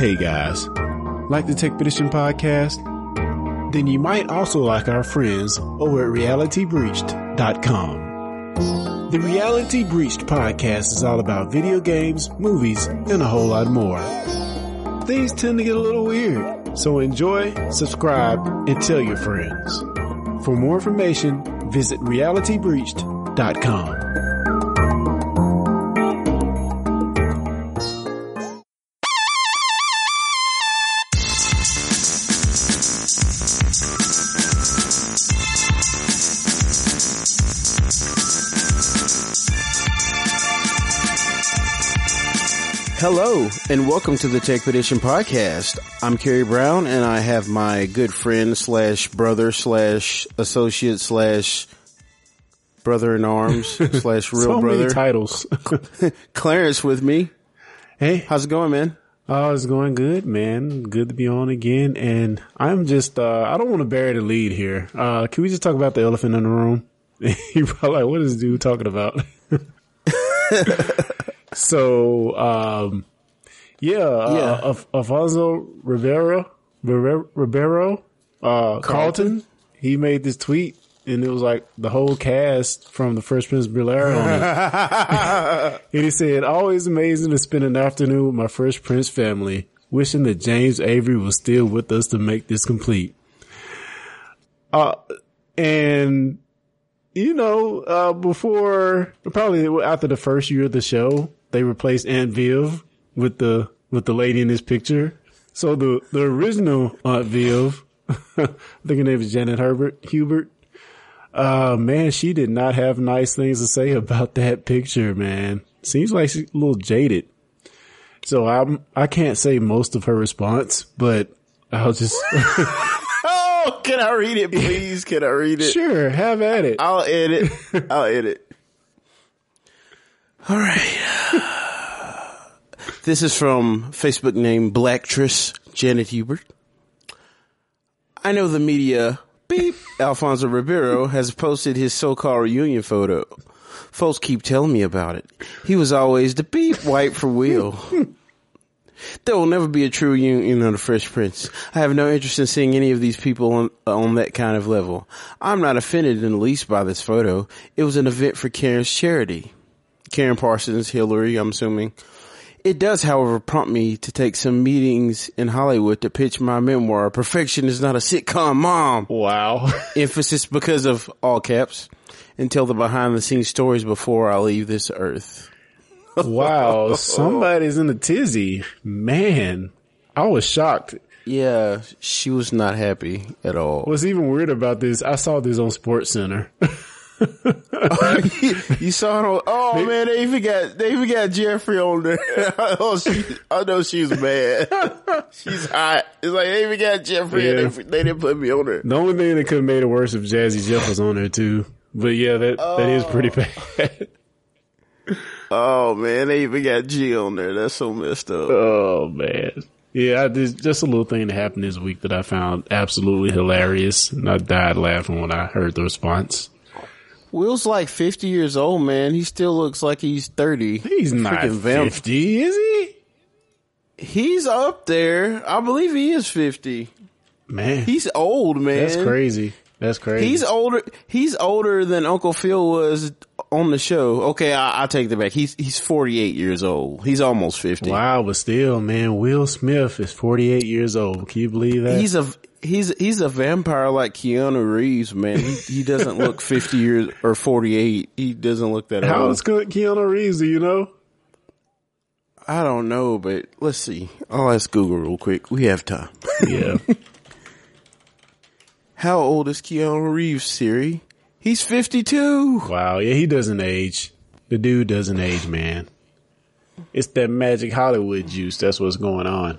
Hey guys, like the Tech Petition podcast? Then you might also like our friends over at realitybreached.com. The Reality Breached podcast is all about video games, movies, and a whole lot more. Things tend to get a little weird, so enjoy, subscribe, and tell your friends. For more information, visit realitybreached.com. Hello, and welcome to the Tech Petition Podcast. I'm Kerry Brown, and I have my good friend slash brother slash associate slash brother in arms slash real so brother. Many titles. Clarence with me. Hey. How's it going, man? Oh, it's going good, man. Good to be on again. And I'm just, I don't want to bury the lead here. Can we just talk about the elephant in the room? You're probably like, what is this dude talking about? So, Alfonso Ribeiro, Carlton, he made this tweet and it was like the whole cast from the First Prince of Bel-Air on it. And he said, always amazing to spend an afternoon with my First Prince family, wishing that James Avery was still with us to make this complete. And you know, before, probably after the first year of the show, they replaced Aunt Viv with the lady in this picture. So the original Aunt Viv, I think her name is Janet Hubert. Man, she did not have nice things to say about that picture, man. Seems like she's a little jaded. So I can't say most of her response, but I'll just. Oh, can I read it, please? Can I read it? Sure, have at it. I'll edit. All right. This is from Facebook name Blacktress Janet Hubert. I know the media, beep, Alfonso Ribeiro has posted his so-called reunion photo. Folks keep telling me about it. He was always the beep white for Will. There will never be a true union of the Fresh Prince. I have no interest in seeing any of these people on that kind of level. I'm not offended in the least by this photo. It was an event for Karen's charity. Karen Parsons, Hillary, I'm assuming. It does, however, prompt me to take some meetings in Hollywood to pitch my memoir, Perfection is Not a Sitcom, Mom. Wow. Emphasis because of all caps. And tell the behind-the-scenes stories before I leave this earth. Wow, somebody's in a tizzy. Man, I was shocked. Yeah, she was not happy at all. What's even weird about this, I saw this on Sports Center. You saw it on, oh they, man, they even got Jeffrey on there. I know she's mad. She's hot. It's like they even got Jeffrey and they didn't put me on there. The only thing that could have made it worse if Jazzy Jeff was on there too. But yeah, that is pretty bad. Oh man, they even got G on there. That's so messed up. Oh man, yeah. Just a little thing that happened this week that I found absolutely hilarious, and I died laughing when I heard the response. Will's like 50 years old, man. He still looks like he's 30. He's not 50, is he? He's up there. I believe he is 50. Man, he's old, man. That's crazy. That's crazy. He's older than Uncle Phil was on the show. Okay, I take that back. He's 48 years old. He's almost 50. Wow, but still, man, Will Smith is 48 years old. Can you believe that? He's a vampire like Keanu Reeves, man. He doesn't look 50 years or 48. He doesn't look that old. How is Keanu Reeves, do you know? I don't know, but let's see. I'll ask Google real quick. We have time. Yeah. How old is Keanu Reeves, Siri? He's 52. Wow. Yeah, he doesn't age. The dude doesn't age, man. It's that magic Hollywood juice. That's what's going on.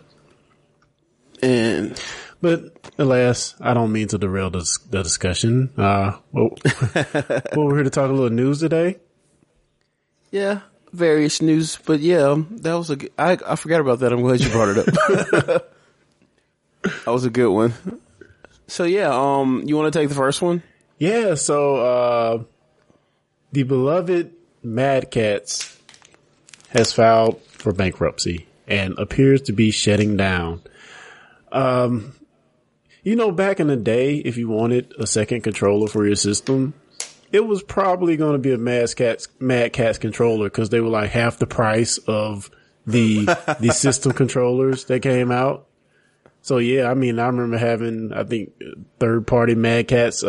But alas, I don't mean to derail the discussion. Well, we're here to talk a little news today. Yeah, various news. But yeah, that was I forgot about that. I'm glad you brought it up. That was a good one. So yeah, you want to take the first one? Yeah, so the beloved Mad Catz has filed for bankruptcy. and appears to be shutting down. You know, back in the day, if you wanted a second controller for your system, it was probably going to be a Mad Catz controller, because they were like half the price of the system controllers that came out. So yeah, I mean, I remember having, I think, third party Mad Catz,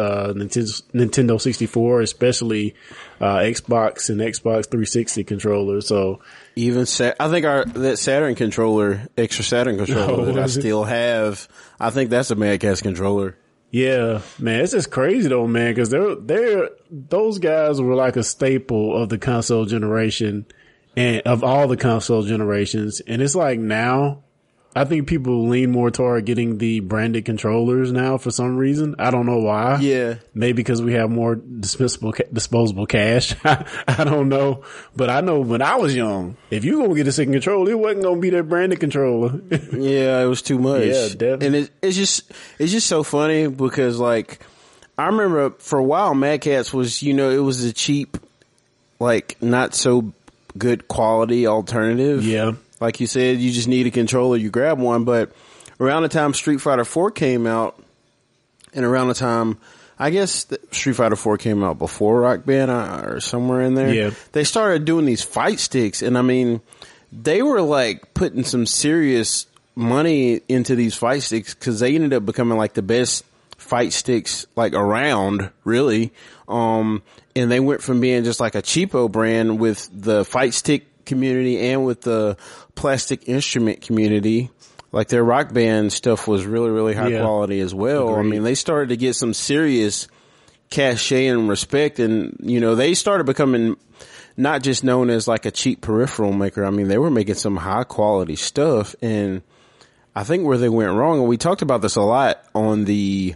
Nintendo 64, especially, Xbox and Xbox 360 controllers. So even I think that Saturn controller, extra Saturn controller that I still have, I think that's a Mad Catz controller. Yeah, man, it's just crazy though, man, cause those guys were like a staple of the console generation and of all the console generations. And it's like now, I think people lean more toward getting the branded controllers now for some reason. I don't know why. Yeah. Maybe because we have more disposable cash. I don't know. But I know when I was young, if you were going to get a second controller, it wasn't going to be that branded controller. Yeah, it was too much. Yeah, definitely. And it's just so funny because, like, I remember for a while Mad Catz was, you know, it was a cheap, like, not so good quality alternative. Yeah. Like you said, you just need a controller, you grab one. But around the time Street Fighter 4 came out, and around the time, I guess Street Fighter 4 came out before Rock Band or somewhere in there, yeah, they started doing these fight sticks. And I mean, they were like putting some serious money into these fight sticks, because they ended up becoming like the best fight sticks like around, really. And they went from being just like a cheapo brand with the fight stick community and with the plastic instrument community, like their Rock Band stuff was really, really high quality as well. Agreed. I mean, they started to get some serious cachet and respect, and you know, they started becoming not just known as like a cheap peripheral maker. I mean, they were making some high quality stuff. And I think where they went wrong, and we talked about this a lot on the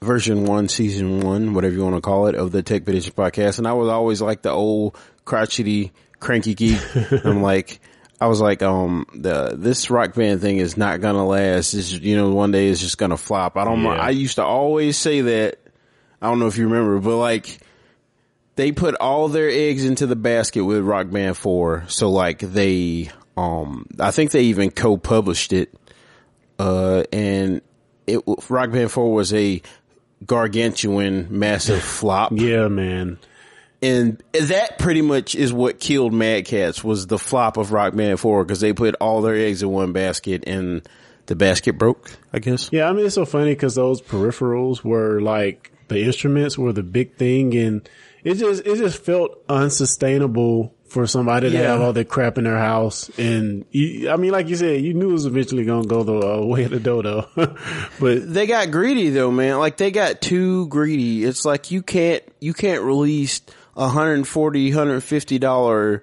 version 1, season 1, whatever you want to call it, of the Tech Petition podcast, and I was always like the old crotchety cranky geek. This Rock Band thing is not gonna last. It's, you know, one day it's just gonna flop. I don't know. I used to always say that. I don't know if you remember, but like they put all their eggs into the basket with Rock Band 4. So like they, I think they even co-published it. Rock Band 4 was a gargantuan, massive flop. Yeah, man. And that pretty much is what killed Mad Catz, was the flop of Rock Band 4, because they put all their eggs in one basket and the basket broke, I guess. Yeah, I mean, it's so funny because those peripherals were like, the instruments were the big thing, and it just felt unsustainable for somebody to have all that crap in their house. And I mean, like you said, you knew it was eventually going to go the way of the dodo. But they got greedy though, man. Like they got too greedy. It's like you can't release $140, $150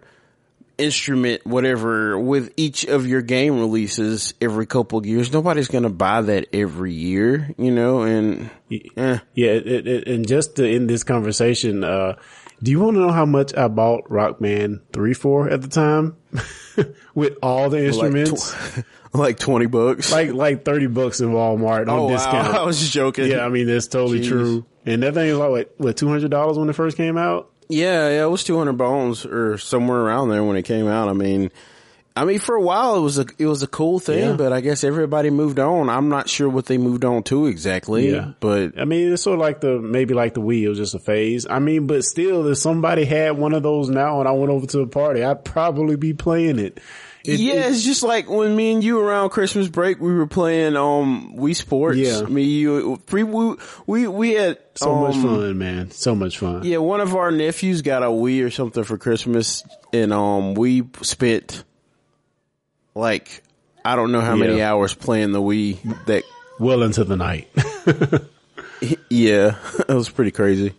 instrument, whatever, with each of your game releases every couple of years. Nobody's going to buy that every year, you know, and and just to end this conversation, do you want to know how much I bought Rock Band 3, 4 at the time with all the instruments? Like $20, like $30 in Walmart on discount. Wow. I was just joking. Yeah, I mean, that's totally true. And that thing was like what $200 when it first came out. Yeah, it was $200 or somewhere around there when it came out. I mean, for a while it was a cool thing, but I guess everybody moved on. I'm not sure what they moved on to exactly, but I mean, it's sort of like the Wii. It was just a phase. I mean, but still, if somebody had one of those now and I went over to a party, I'd probably be playing it. It's just like when me and you around Christmas break, we were playing Wii Sports. Yeah, we had so much fun, man. So much fun. Yeah, one of our nephews got a Wii or something for Christmas, and we spent like I don't know how many hours playing the Wii that well into the night. Yeah, it was pretty crazy.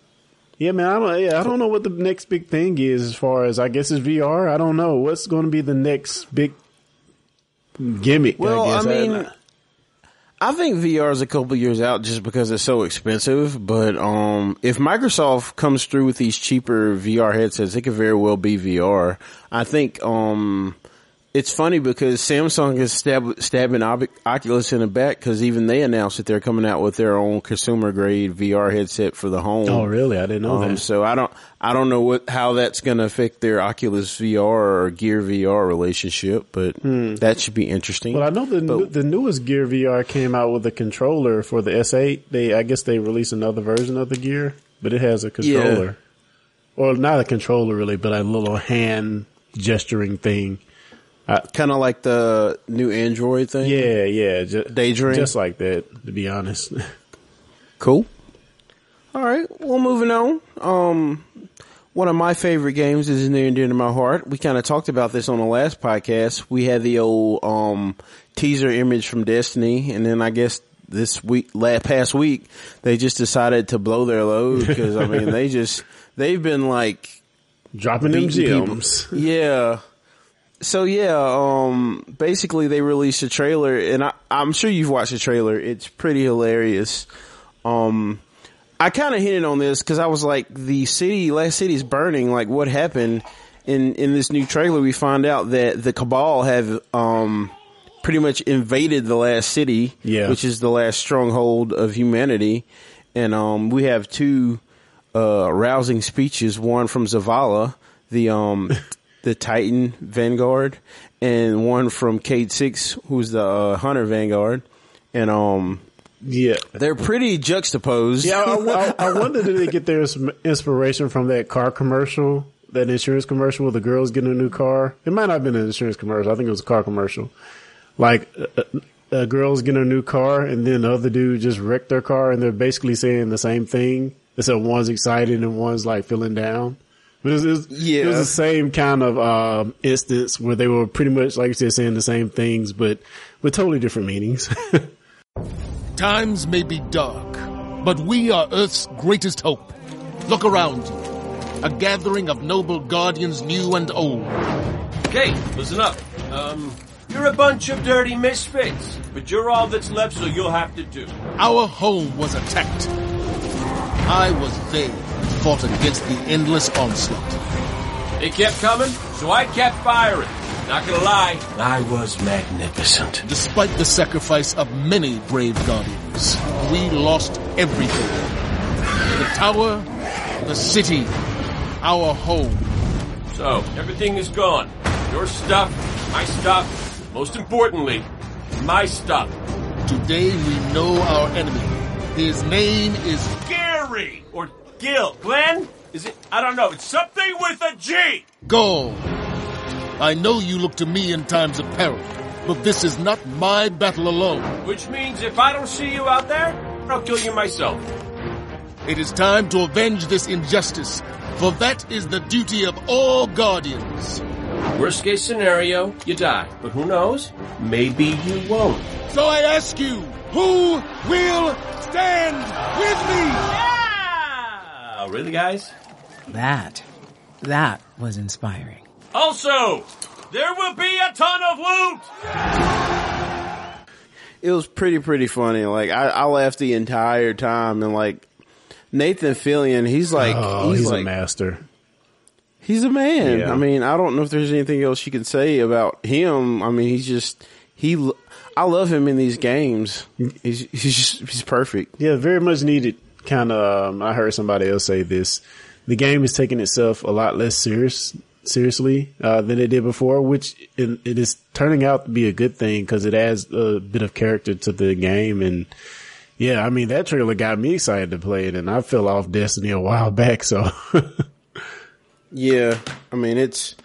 Yeah, man, I don't know what the next big thing is as far as, I guess it's VR. I don't know. What's going to be the next big gimmick, well, I guess. Well, I mean, I think VR is a couple years out just because it's so expensive. But if Microsoft comes through with these cheaper VR headsets, it could very well be VR. I think It's funny because Samsung is stabbing Oculus in the back because even they announced that they're coming out with their own consumer-grade VR headset for the home. Oh, really? I didn't know that. So I don't know how that's going to affect their Oculus VR or Gear VR relationship, but that should be interesting. Well, I know the newest Gear VR came out with a controller for the S8. I guess they released another version of the Gear, but it has a controller. Yeah. Or not a controller, really, but a little hand gesturing thing. Kind of like the new Android thing? Yeah, yeah. Daydream? Just like that, to be honest. Cool. All right. Well, moving on. One of my favorite games is near and dear to my heart. We kind of talked about this on the last podcast. We had the old teaser image from Destiny, and then I guess this week, past week, they just decided to blow their load because, I mean, they've been like... dropping them gems. Yeah. So yeah, basically they released a trailer, and I'm sure you've watched the trailer. It's pretty hilarious. I kind of hinted on this because I was like, the last city is burning. Like, what happened? In this new trailer, we find out that the Cabal have pretty much invaded the last city, which is the last stronghold of humanity. And we have two rousing speeches, one from Zavala, the Titan Vanguard, and one from Cade Six, who's the Hunter Vanguard, and they're pretty juxtaposed. Yeah, I wonder did they get their inspiration from that car commercial, that insurance commercial where the girl's getting a new car. It might not have been an insurance commercial. I think it was a car commercial. Like a girl's getting a new car, and then the other dude just wrecked their car, and they're basically saying the same thing. Except one's excited and one's like feeling down. But it was the same kind of instance where they were pretty much, like you said, saying the same things, but with totally different meanings. Times may be dark, but we are Earth's greatest hope. Look around you. A gathering of noble guardians new and old. Okay, listen up. You're a bunch of dirty misfits, but you're all that's left, so you'll have to do. Our home was attacked. I was there. Fought against the endless onslaught. They kept coming, so I kept firing. Not gonna lie, I was magnificent. Despite the sacrifice of many brave guardians, we lost everything. The tower, the city, our home. So, everything is gone. Your stuff, my stuff, most importantly, my stuff. Today we know our enemy. His name is Gary, or Gil. Glenn? Is it? I don't know. It's something with a G. Go. I know you look to me in times of peril, but this is not my battle alone. Which means if I don't see you out there, I'll kill you myself. It is time to avenge this injustice, for that is the duty of all guardians. Worst case scenario, you die. But who knows? Maybe you won't. So I ask you, who will stand with me? Yeah! Oh, really, guys? That was inspiring. Also, there will be a ton of loot! It was pretty funny. Like, I laughed the entire time, and like, Nathan Fillion, he's like a master. He's a man. Yeah. I mean, I don't know if there's anything else you can say about him. I mean, I love him in these games. He's perfect. Yeah, very much needed. Kind of, I heard somebody else say this. The game is taking itself a lot less seriously than it did before, which it is turning out to be a good thing because it adds a bit of character to the game. And yeah, I mean, that trailer got me excited to play it, and I fell off Destiny a while back. So yeah, I mean, it's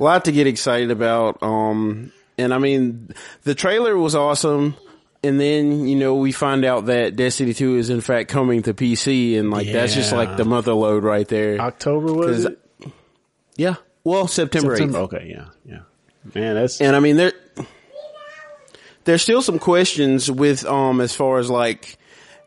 a lot to get excited about. And I mean, the trailer was awesome. And then, you know, we find out that Destiny 2 is in fact coming to PC, and like that's just like the mother load right there. October was it? Yeah. Well, September 8th. Okay, yeah. Man, I mean there's still some questions with as far as like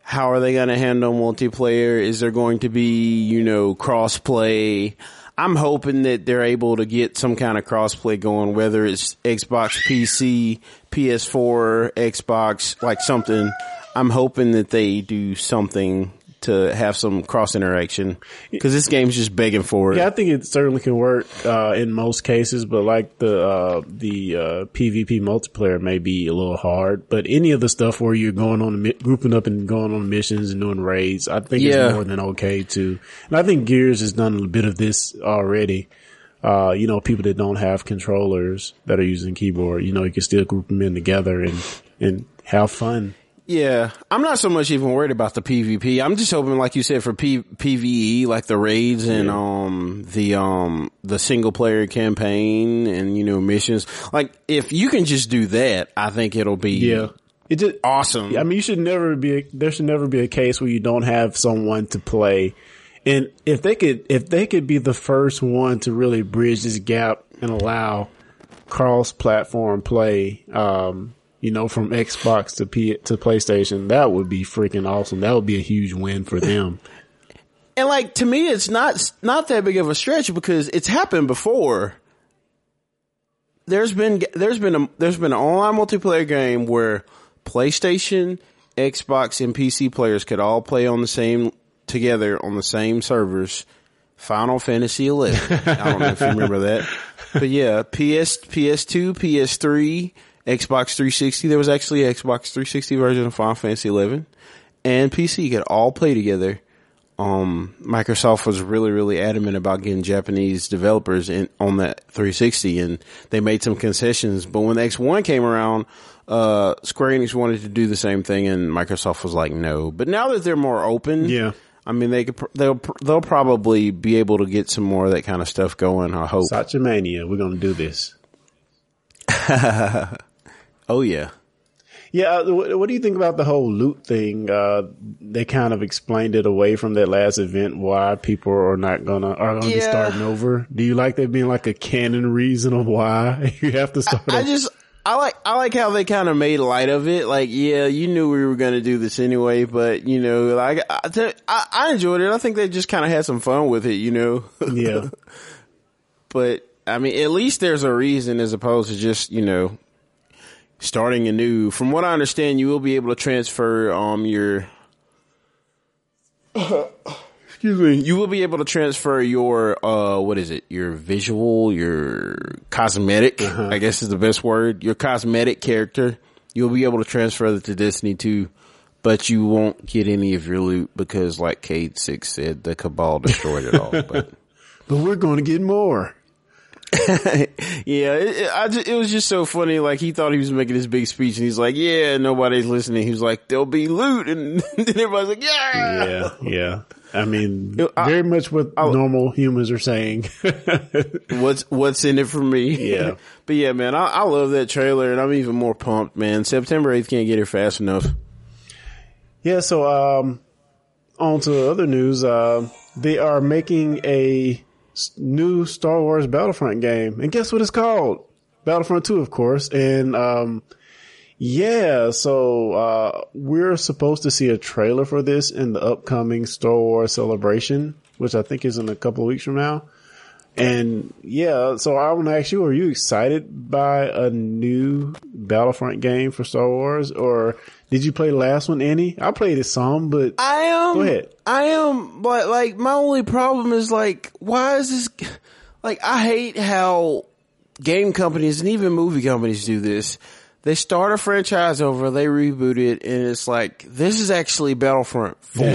how are they gonna handle multiplayer? Is there going to be, you know, crossplay? I'm hoping that they're able to get some kind of crossplay going, whether it's Xbox, PC, PS4, Xbox, like something. I'm hoping that they do something to have some cross interaction, because this game's just begging for it. Yeah, I think it certainly can work in most cases, but like the PvP multiplayer may be a little hard. But any of the stuff where you're going on grouping up and going on missions and doing raids, I think it's more than okay too. And I think Gears has done a bit of this already. You know, people that don't have controllers that are using keyboard, you know, you can still group them in together and have fun. Yeah, I'm not so much even worried about the PvP. I'm just hoping, like you said, for PvE, like the raids and the single player campaign and, you know, missions. Like if you can just do that, I think it'll be it's just awesome. I mean, you should never be there should never be a case where you don't have someone to play. And if they could be the first one to really bridge this gap and allow cross-platform play, you know, from Xbox to PlayStation, that would be freaking awesome. That would be a huge win for them. And like, to me, it's not that big of a stretch because it's happened before. There's been an online multiplayer game where PlayStation, Xbox, and PC players could all play together on the same servers. Final Fantasy 11. I don't know if you remember that, but yeah, PS2, PS3, Xbox 360. There was actually an Xbox 360 version of Final Fantasy 11, and PC could all play together. Microsoft was really, really adamant about getting Japanese developers on that 360, and they made some concessions. But when the X1 came around, Square Enix wanted to do the same thing, and Microsoft was like, no. But now that they're more open, I mean, they'll probably be able to get some more of that kind of stuff going, I hope. Satchamania, we're going to do this. Oh, yeah. Yeah, what do you think about the whole loot thing? They kind of explained it away from that last event, why people are going to be starting over. Do you like that being like a canon reason of why you have to start over? I like how they kind of made light of it. Like, yeah, you knew we were going to do this anyway, but you know, like I enjoyed it. I think they just kind of had some fun with it, you know? Yeah. But I mean, at least there's a reason as opposed to just, you know, starting anew. From what I understand, you will be able to transfer, you will be able to transfer your, your visual, your cosmetic, I guess is the best word, your cosmetic character. You'll be able to transfer that to Destiny 2, but you won't get any of your loot because, like Cade 6 said, the Cabal destroyed it all. But we're going to get more. Yeah, it was just so funny. Like, he thought he was making this big speech, and he's like, yeah, nobody's listening. He was like, there'll be loot, and then everybody's like, yeah. I mean, very much what normal humans are saying. What's in it for me? Yeah. But yeah, man, I love that trailer, and I'm even more pumped, man. September 8th can't get here fast enough. Yeah, so on to other news. They are making a new Star Wars Battlefront game, and guess what it's called? Battlefront 2, of course. And so we're supposed to see a trailer for this in the upcoming Star Wars Celebration, which I think is in a couple of weeks from now. And yeah, so I want to ask you, are you excited by a new Battlefront game for Star Wars, or did you play the last one any? I played it some, but I am. Go ahead. I am, but like my only problem is like, why is this? Like, I hate how game companies and even movie companies do this. They start a franchise over, they reboot it, and it's like, this is actually Battlefront 4.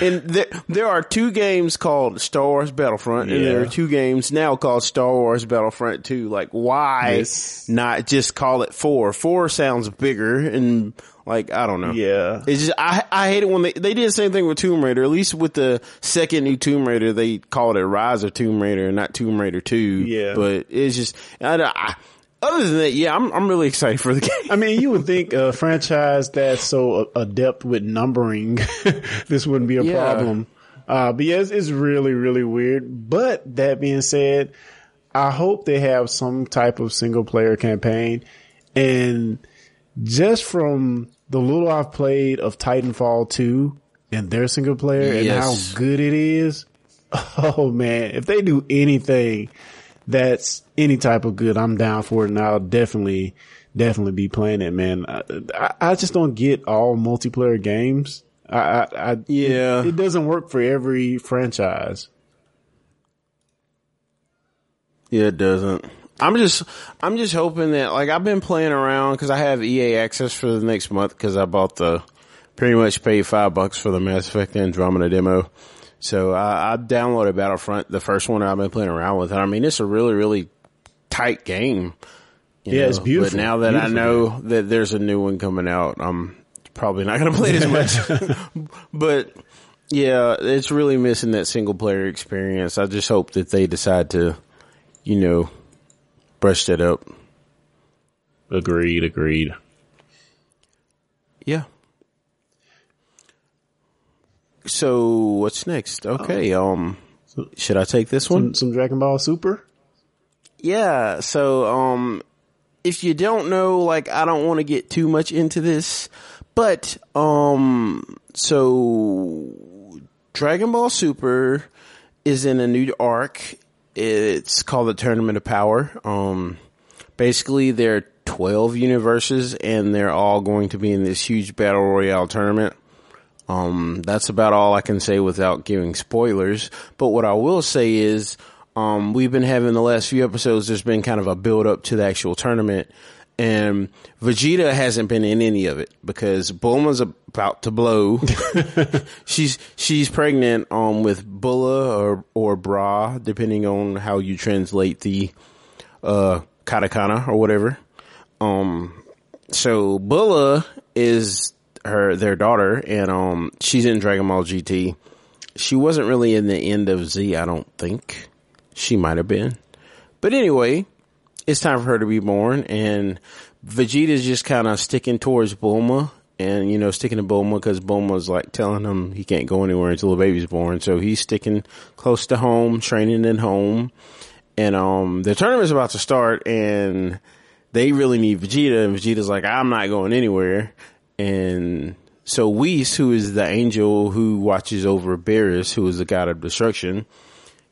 And there are two games called Star Wars Battlefront, and there are two games now called Star Wars Battlefront 2. Like, why not just call it 4? 4 sounds bigger, and like, I don't know. Yeah, it's just I hate it when they did the same thing with Tomb Raider. At least with the second new Tomb Raider, they called it Rise of Tomb Raider, not Tomb Raider 2. Yeah, but it's just other than that, I'm really excited for the game. I mean, you would think a franchise that's so adept with numbering, this wouldn't be a problem. But it's really, really weird. But that being said, I hope they have some type of single player campaign. And just from the little I've played of Titanfall 2 and their single player and how good it is. Oh man, if they do anything that's any type of good, I'm down for it, and I'll definitely be playing it, man. I just don't get all multiplayer games. It doesn't work for every franchise. Yeah, it doesn't. I'm just hoping that, like, I've been playing around because I have EA access for the next month because I bought the, pretty much paid $5 for the Mass Effect Andromeda demo. So I downloaded Battlefront, the first one I've been playing around with. And I mean, it's a really, really tight game. You know? It's beautiful. But now that I know that there's a new one coming out, I'm probably not going to play it as much. But yeah, it's really missing that single player experience. I just hope that they decide to, you know, brush that up. Agreed. Yeah. So what's next? Okay. Should I take this one? Some Dragon Ball Super? Yeah. So, if you don't know, like, I don't want to get too much into this, but, so Dragon Ball Super is in a new arc. It's called the Tournament of Power. Basically there are 12 universes and they're all going to be in this huge battle royale tournament. That's about all I can say without giving spoilers. But what I will say is, we've been having the last few episodes, there's been kind of a build up to the actual tournament, and Vegeta hasn't been in any of it because Bulma's about to blow. She's pregnant, with Bulla or Bra, depending on how you translate the, katakana or whatever. So Bulla is their daughter, and she's in Dragon Ball GT. She wasn't really in the end of Z, I don't think. She might have been. But anyway, it's time for her to be born, and Vegeta's just kind of sticking towards Bulma, and, you know, sticking to Bulma because Bulma's, like, telling him he can't go anywhere until the baby's born. So he's sticking close to home, training at home, and the tournament's about to start, and they really need Vegeta, and Vegeta's like, I'm not going anywhere. And so Whis, who is the angel who watches over Beerus, who is the god of destruction,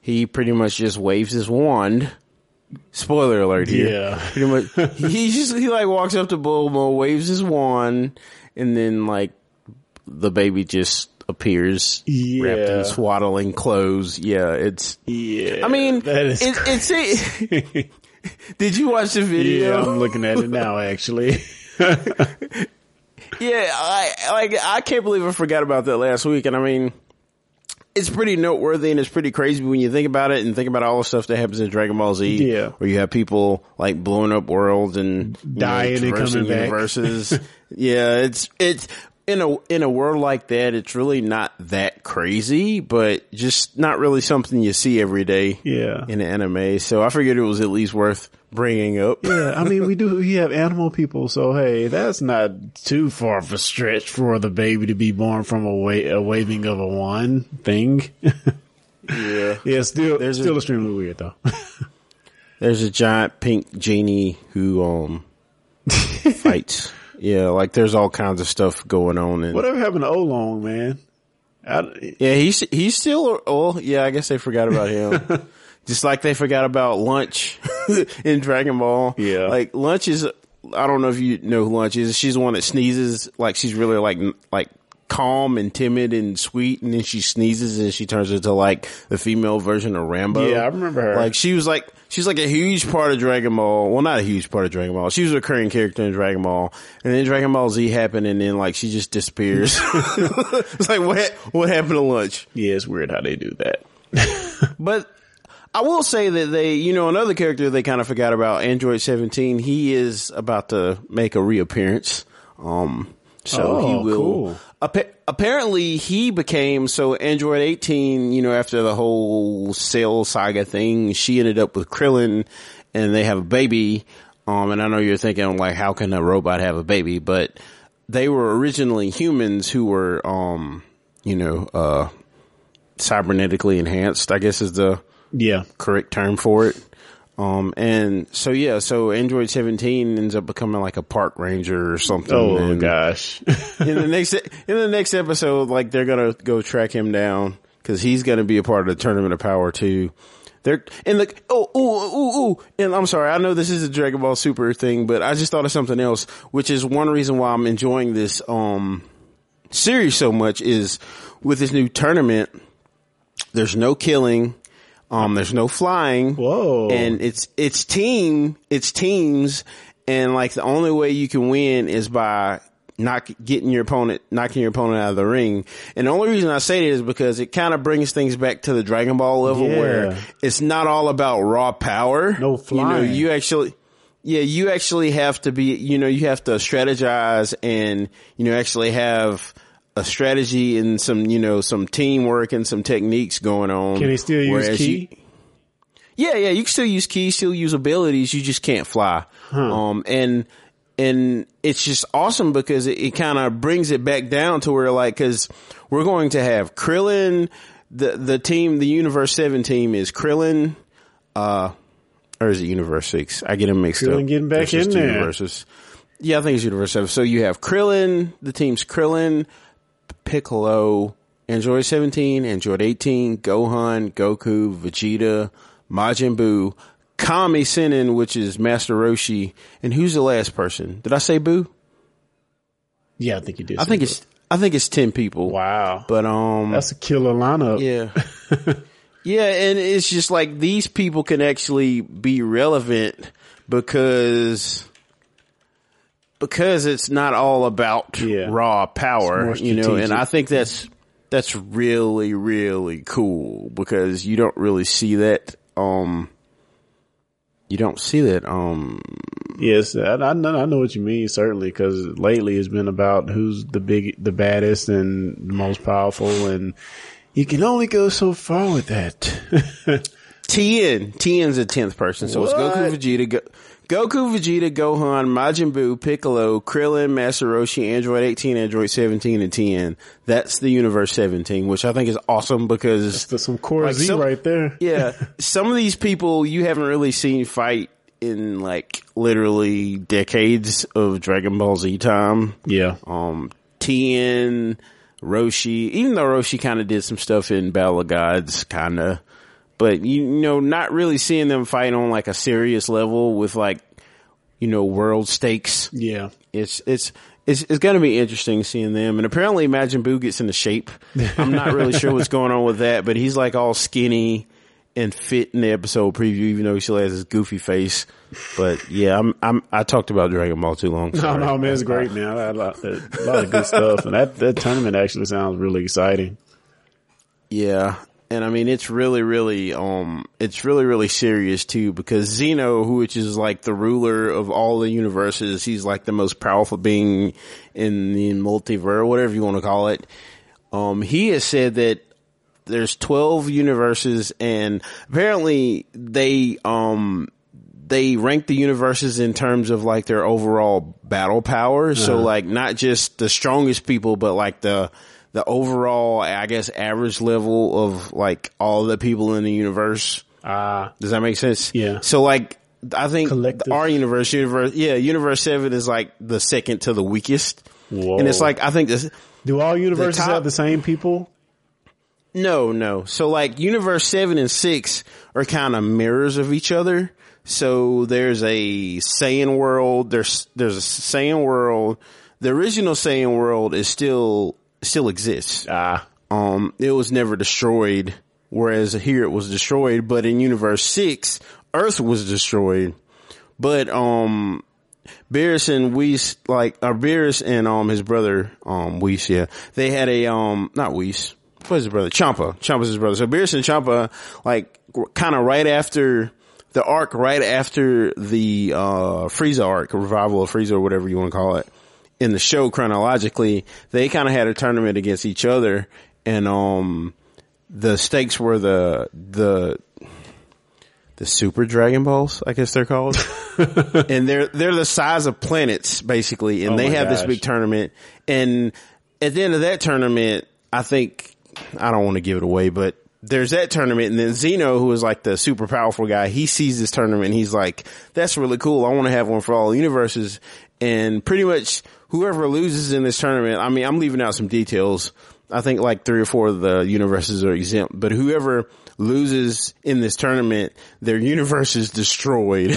he pretty much just waves his wand. Spoiler alert here. Yeah. Pretty much, he walks up to Bulma, waves his wand, and then like the baby just appears wrapped in swaddling clothes. Yeah, I mean, that is crazy. Did you watch the video? Yeah, I'm looking at it now actually. Yeah, I can't believe I forgot about that last week. And I mean, it's pretty noteworthy and it's pretty crazy when you think about it and think about all the stuff that happens in Dragon Ball Z. Yeah. Where you have people like blowing up worlds and dying and coming universes. Back. Yeah, it's in a world like that, it's really not that crazy, but just not really something you see every day. Yeah. In anime. So I figured it was at least worth bringing up. Yeah, I mean, we have animal people, so hey, that's not too far of a stretch for the baby to be born from a waving of a wand thing. Yeah, still extremely weird though. There's a giant pink genie who fights. Yeah, like there's all kinds of stuff going on. Whatever happened to Oolong, man? He's still. Oh, yeah, I guess they forgot about him. Just like they forgot about Lunch in Dragon Ball. Yeah. Like Lunch is, I don't know if you know who Lunch is. She's the one that sneezes. Like she's really like calm and timid and sweet. And then she sneezes and she turns into like the female version of Rambo. Yeah, I remember her. Like she's like a huge part of Dragon Ball. Well, not a huge part of Dragon Ball. She was a recurring character in Dragon Ball. And then Dragon Ball Z happened and then like she just disappears. It's like, what happened to Lunch? Yeah, it's weird how they do that. But I will say that they, you know, another character they kind of forgot about, Android 17, he is about to make a reappearance. He will. Cool. Apparently he became, so Android 18, you know, after the whole Cell saga thing, she ended up with Krillin and they have a baby. And I know you're thinking, like, how can a robot have a baby? But they were originally humans who were, cybernetically enhanced, I guess is the, correct term for it. So Android 17 ends up becoming like a park ranger or something. Oh gosh. in the next episode, like they're going to go track him down because he's going to be a part of the Tournament of Power too. They're in the, and I'm sorry, I know this is a Dragon Ball Super thing, but I just thought of something else, which is one reason why I'm enjoying this, series so much is with this new tournament, there's no killing, there's no flying. Whoa. And it's teams. And like the only way you can win is by knocking your opponent out of the ring. And the only reason I say this is because it kind of brings things back to the Dragon Ball level where it's not all about raw power. No flying. You know, you actually have to be, you know, you have to strategize and, you know, actually have a strategy and some, you know, some teamwork and some techniques going on. Can he still use key? Yeah, you can still use keys, still use abilities, you just can't fly. Huh. And it's just awesome because it kind of brings it back down to where, like, cause we're going to have Krillin, the team, the Universe 7 team is Krillin, or is it Universe 6? I get them mixed up. Krillin getting back in there. Universes. Yeah, I think it's Universe 7. So you have Krillin, the team's Krillin, Piccolo, Android 17, Android 18, Gohan, Goku, Vegeta, Majin Buu, Kami Senin, which is Master Roshi, and who's the last person? Did I say Buu? Yeah, I think you did. I think it's 10 people. Wow, but that's a killer lineup. Yeah, yeah, and it's just like these people can actually be relevant because it's not all about raw power, you know. And I think that's really, really cool because you don't really see that. You don't see that. Yes, I know what you mean, certainly, because lately it's been about who's the baddest and the most powerful, and you can only go so far with that. Tien's a 10th person, so what? It's Goku, Vegeta, Gohan, Majin Buu, Piccolo, Krillin, Master Roshi, Android 18, Android 17, and Tien. That's the Universe 17, which I think is awesome because... That's some core like, Z right there. Yeah. Some of these people you haven't really seen fight in, like, literally decades of Dragon Ball Z time. Yeah. Tien, Roshi, even though Roshi kind of did some stuff in Battle of Gods, kind of. But, you know, not really seeing them fight on like a serious level with like, you know, world stakes. Yeah. It's going to be interesting seeing them. And apparently Majin Buu gets into shape. I'm not really sure what's going on with that, but he's like all skinny and fit in the episode preview, even though he still has his goofy face. But yeah, I talked about Dragon Ball too long. Sorry. No, man, it's great, man. I like a lot of good stuff. And that tournament actually sounds really exciting. Yeah. And I mean, it's really, really, really serious too, because Zeno, which is like the ruler of all the universes, he's like the most powerful being in the multiverse, whatever you want to call it. He has said that there's 12 universes, and apparently they rank the universes in terms of like their overall battle power. Uh-huh. So like not just the strongest people, but like the overall, I guess, average level of like all the people in the universe. Does that make sense? Yeah. So like, I think our universe 7 is like the second to the weakest. Whoa. And it's like, I think this. Do all universes have the same people? No. So like universe 7 and 6 are kind of mirrors of each other. So there's a Saiyan world. There's a Saiyan world. The original Saiyan world is still exists. It was never destroyed, whereas here it was destroyed, but in Universe 6, Earth was destroyed. But Beerus and his brother Whis, they had a not Whis. What is his brother? Champa. Champa's his brother. So Beerus and Champa, like kinda right after the arc, right after the Frieza arc, revival of Frieza or whatever you want to call it. In the show chronologically, they kind of had a tournament against each other, and the stakes were the Super Dragon Balls, I guess they're called, and they're the size of planets basically, and they have this big tournament. And at the end of that tournament, I don't want to give it away, but there's that tournament, and then Zeno, who is like the super powerful guy, he sees this tournament, and he's like, "That's really cool. I want to have one for all the universes." And pretty much whoever loses in this tournament, I mean, I'm leaving out some details. I think like 3 or 4 of the universes are exempt, but whoever loses in this tournament, their universe is destroyed.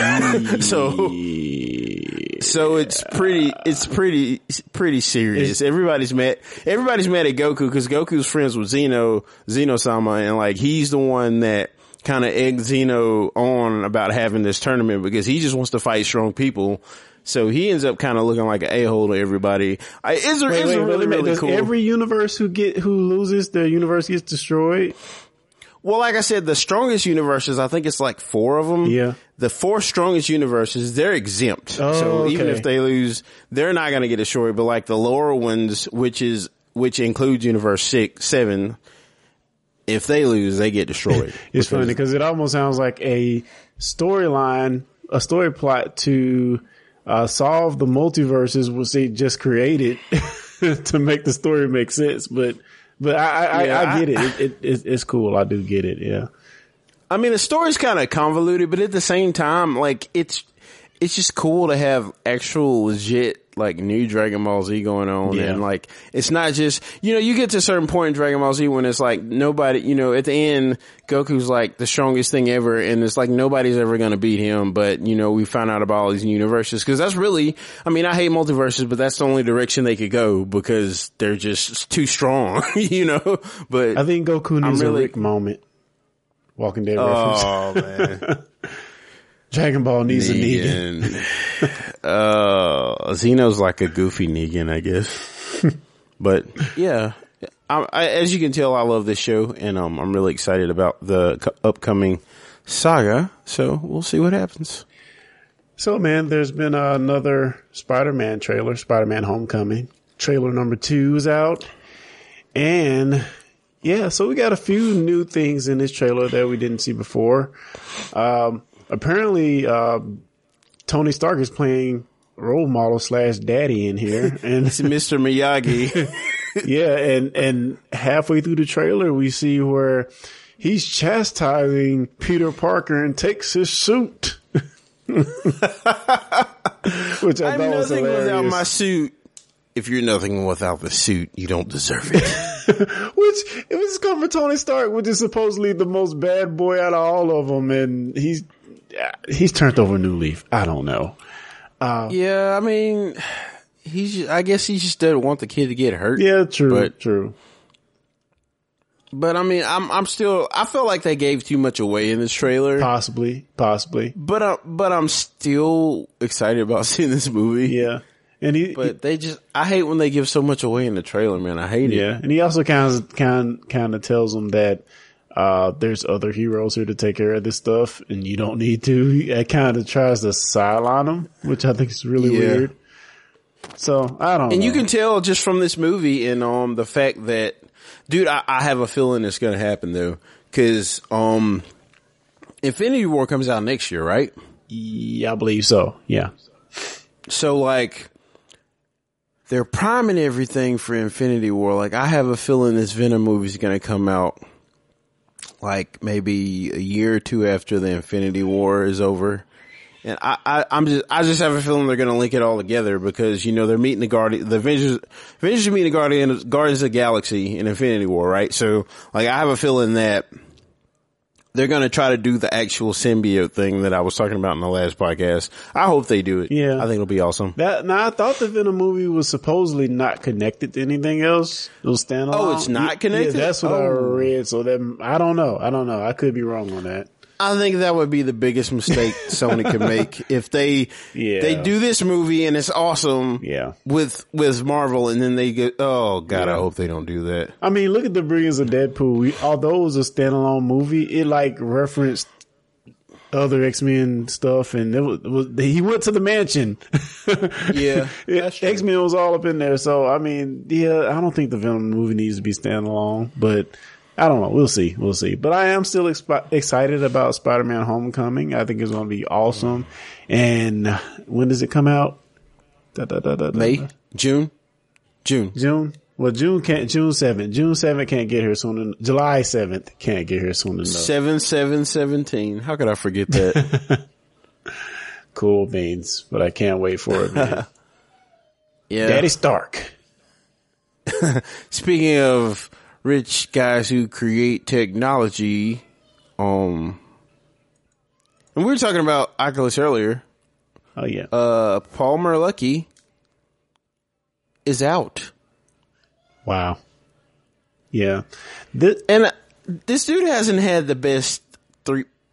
so So it's pretty serious. Everybody's mad at Goku because Goku's friends with Zeno-sama, and like he's the one that kind of egged Zeno on about having this tournament because he just wants to fight strong people. So he ends up kind of looking like an a-hole to everybody. Is it really cool? Every universe who loses, their universe gets destroyed. Well, like I said, the strongest universes, I think it's like four of them. Yeah. The four strongest universes, they're exempt. Oh, so okay. Even if they lose, they're not going to get destroyed. But like the lower ones, which includes universe 6, 7, if they lose, they get destroyed. It's funny because it almost sounds like a story plot to solve the multiverses which they just created to make the story make sense. But I get it. It's cool. I do get it. Yeah. I mean, the story's kind of convoluted, but at the same time, like it's just cool to have actual legit like new Dragon Ball Z going on. Yeah. And like it's not just, you know, you get to a certain point in Dragon Ball Z when it's like nobody, you know, at the end Goku's like the strongest thing ever and it's like nobody's ever going to beat him, but you know we found out about all these universes because that's really, I mean I hate multiverses but that's the only direction they could go because they're just too strong. You know, but I think Goku needs a Rick moment. Walking Dead reference. Oh man. Dragon Ball needs a Negan. Zeno's like a goofy Negan, I guess. But yeah, I, as you can tell, I love this show, and I'm really excited about the upcoming saga. So we'll see what happens. So, man, there's been another Spider-Man trailer. Spider-Man: Homecoming trailer number 2 is out, and yeah, so we got a few new things in this trailer that we didn't see before. Apparently, Tony Stark is playing role model / daddy in here. And it's Mr. Miyagi. Yeah. And halfway through the trailer, we see where he's chastising Peter Parker and takes his suit. Which I thought was hilarious. Without my suit. If you're nothing without the suit, you don't deserve it. Which it was coming from Tony Stark, which is supposedly the most bad boy out of all of them. And he's turned over a new leaf. I don't know. Yeah, I mean, I guess he just didn't want the kid to get hurt. Yeah, true, true. But I mean, I feel like they gave too much away in this trailer. Possibly. But I'm still excited about seeing this movie. Yeah. I hate when they give so much away in the trailer, man. I hate it. Yeah. And he also kind of tells them that, there's other heroes here to take care of this stuff and you don't need to. It kind of tries to sideline them, which I think is really weird. So I don't know. And you can tell just from this movie and, the fact that, dude, I have a feeling it's going to happen though. Cause, Infinity War comes out next year, right? Yeah, I believe so. Yeah. So like, they're priming everything for Infinity War. Like, I have a feeling this Venom movie is going to come out like maybe a year or two after the Infinity War is over. And I just have a feeling they're going to link it all together because, you know, they're meeting the Avengers are meeting the Guardians of the Galaxy in Infinity War, right? So like, I have a feeling that they're going to try to do the actual symbiote thing that I was talking about in the last podcast. I hope they do it. Yeah. I think it'll be awesome. I thought the Venom movie was supposedly not connected to anything else. It was standalone. Oh, it's not connected? Yeah, that's what I read. So that, I don't know. I could be wrong on that. I think that would be the biggest mistake Sony could make if they do this movie and it's awesome with Marvel and then they go, oh God, I hope they don't do that. I mean, look at the brilliance of Deadpool. Although it was a standalone movie, it like referenced other X-Men stuff and he went to the mansion. Yeah. X-Men was all up in there. So, I mean, yeah, I don't think the Venom movie needs to be standalone, but I don't know. We'll see. But I am still excited about Spider-Man: Homecoming. I think it's going to be awesome. And when does it come out? May? June. June. Well, June 7th can't get here soon enough. July 7th can't get here soon enough. 7/7/17. How could I forget that? Cool beans, but I can't wait for it, man. Yeah. Daddy Stark. Speaking of rich guys who create technology, and we were talking about Oculus earlier. Oh, yeah. Palmer Lucky is out. Wow. Yeah. This dude hasn't had the best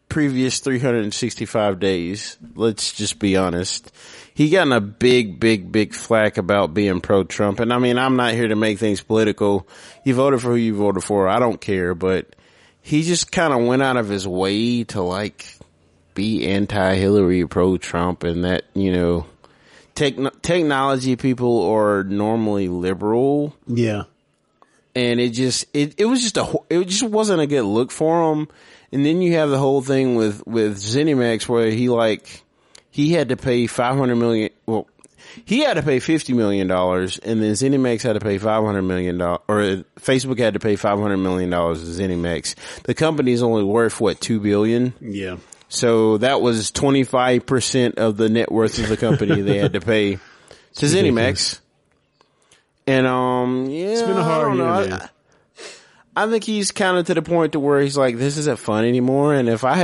previous 365 days. Let's just be honest. He got in a big flack about being pro-Trump. And I mean, I'm not here to make things political. You voted for who you voted for. I don't care. But he just kind of went out of his way to like be anti-Hillary, pro-Trump, and that, you know, technology people are normally liberal. Yeah. And it just wasn't a good look for him. And then you have the whole thing with ZeniMax where he had to pay $500 million. Well, he had to pay $50 million, and then ZeniMax had to pay $500 million, or Facebook had to pay $500 million to ZeniMax. The company's only worth what, $2 billion? Yeah. So that was 25% of the net worth of the company they had to pay to ZeniMax. And yeah, it's been a hard year, man. I think he's kind of to the point to where he's like, this isn't fun anymore. And if I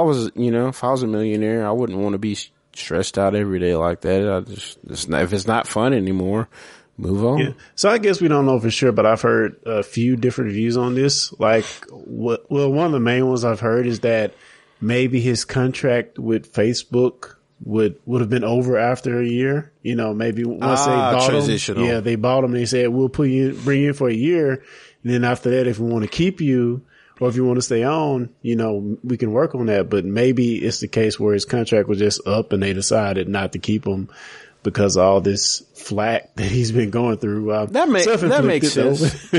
was a millionaire, I wouldn't want to be stressed out every day like that. If it's not fun anymore, move on. Yeah. So I guess we don't know for sure, but I've heard a few different views on this. Like, well, one of the main ones I've heard is that maybe his contract with Facebook would have been over after a year. You know, maybe once they bought him. Yeah, they bought him and they said, we'll bring you in for a year. And then after that, if we want to keep you or if you want to stay on, you know, we can work on that. But maybe it's the case where his contract was just up and they decided not to keep him because of all this flack that he's been going through. That makes sense.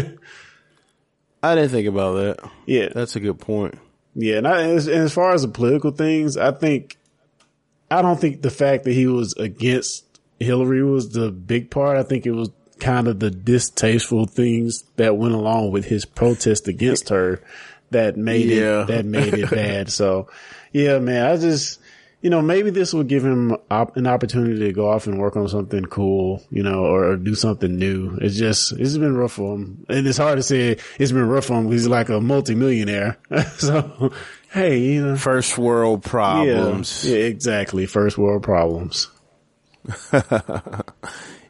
I didn't think about that. Yeah. That's a good point. Yeah. And as far as the political things, I don't think the fact that he was against Hillary was the big part. I think it was kind of the distasteful things that went along with his protest against her that made it bad. So yeah, man, I just, you know, maybe this will give him an opportunity to go off and work on something cool, you know, or do something new. It's been rough for him. And it's hard to say it's been rough on him. He's like a multimillionaire. So hey, you know, first world problems. Yeah, exactly. First world problems.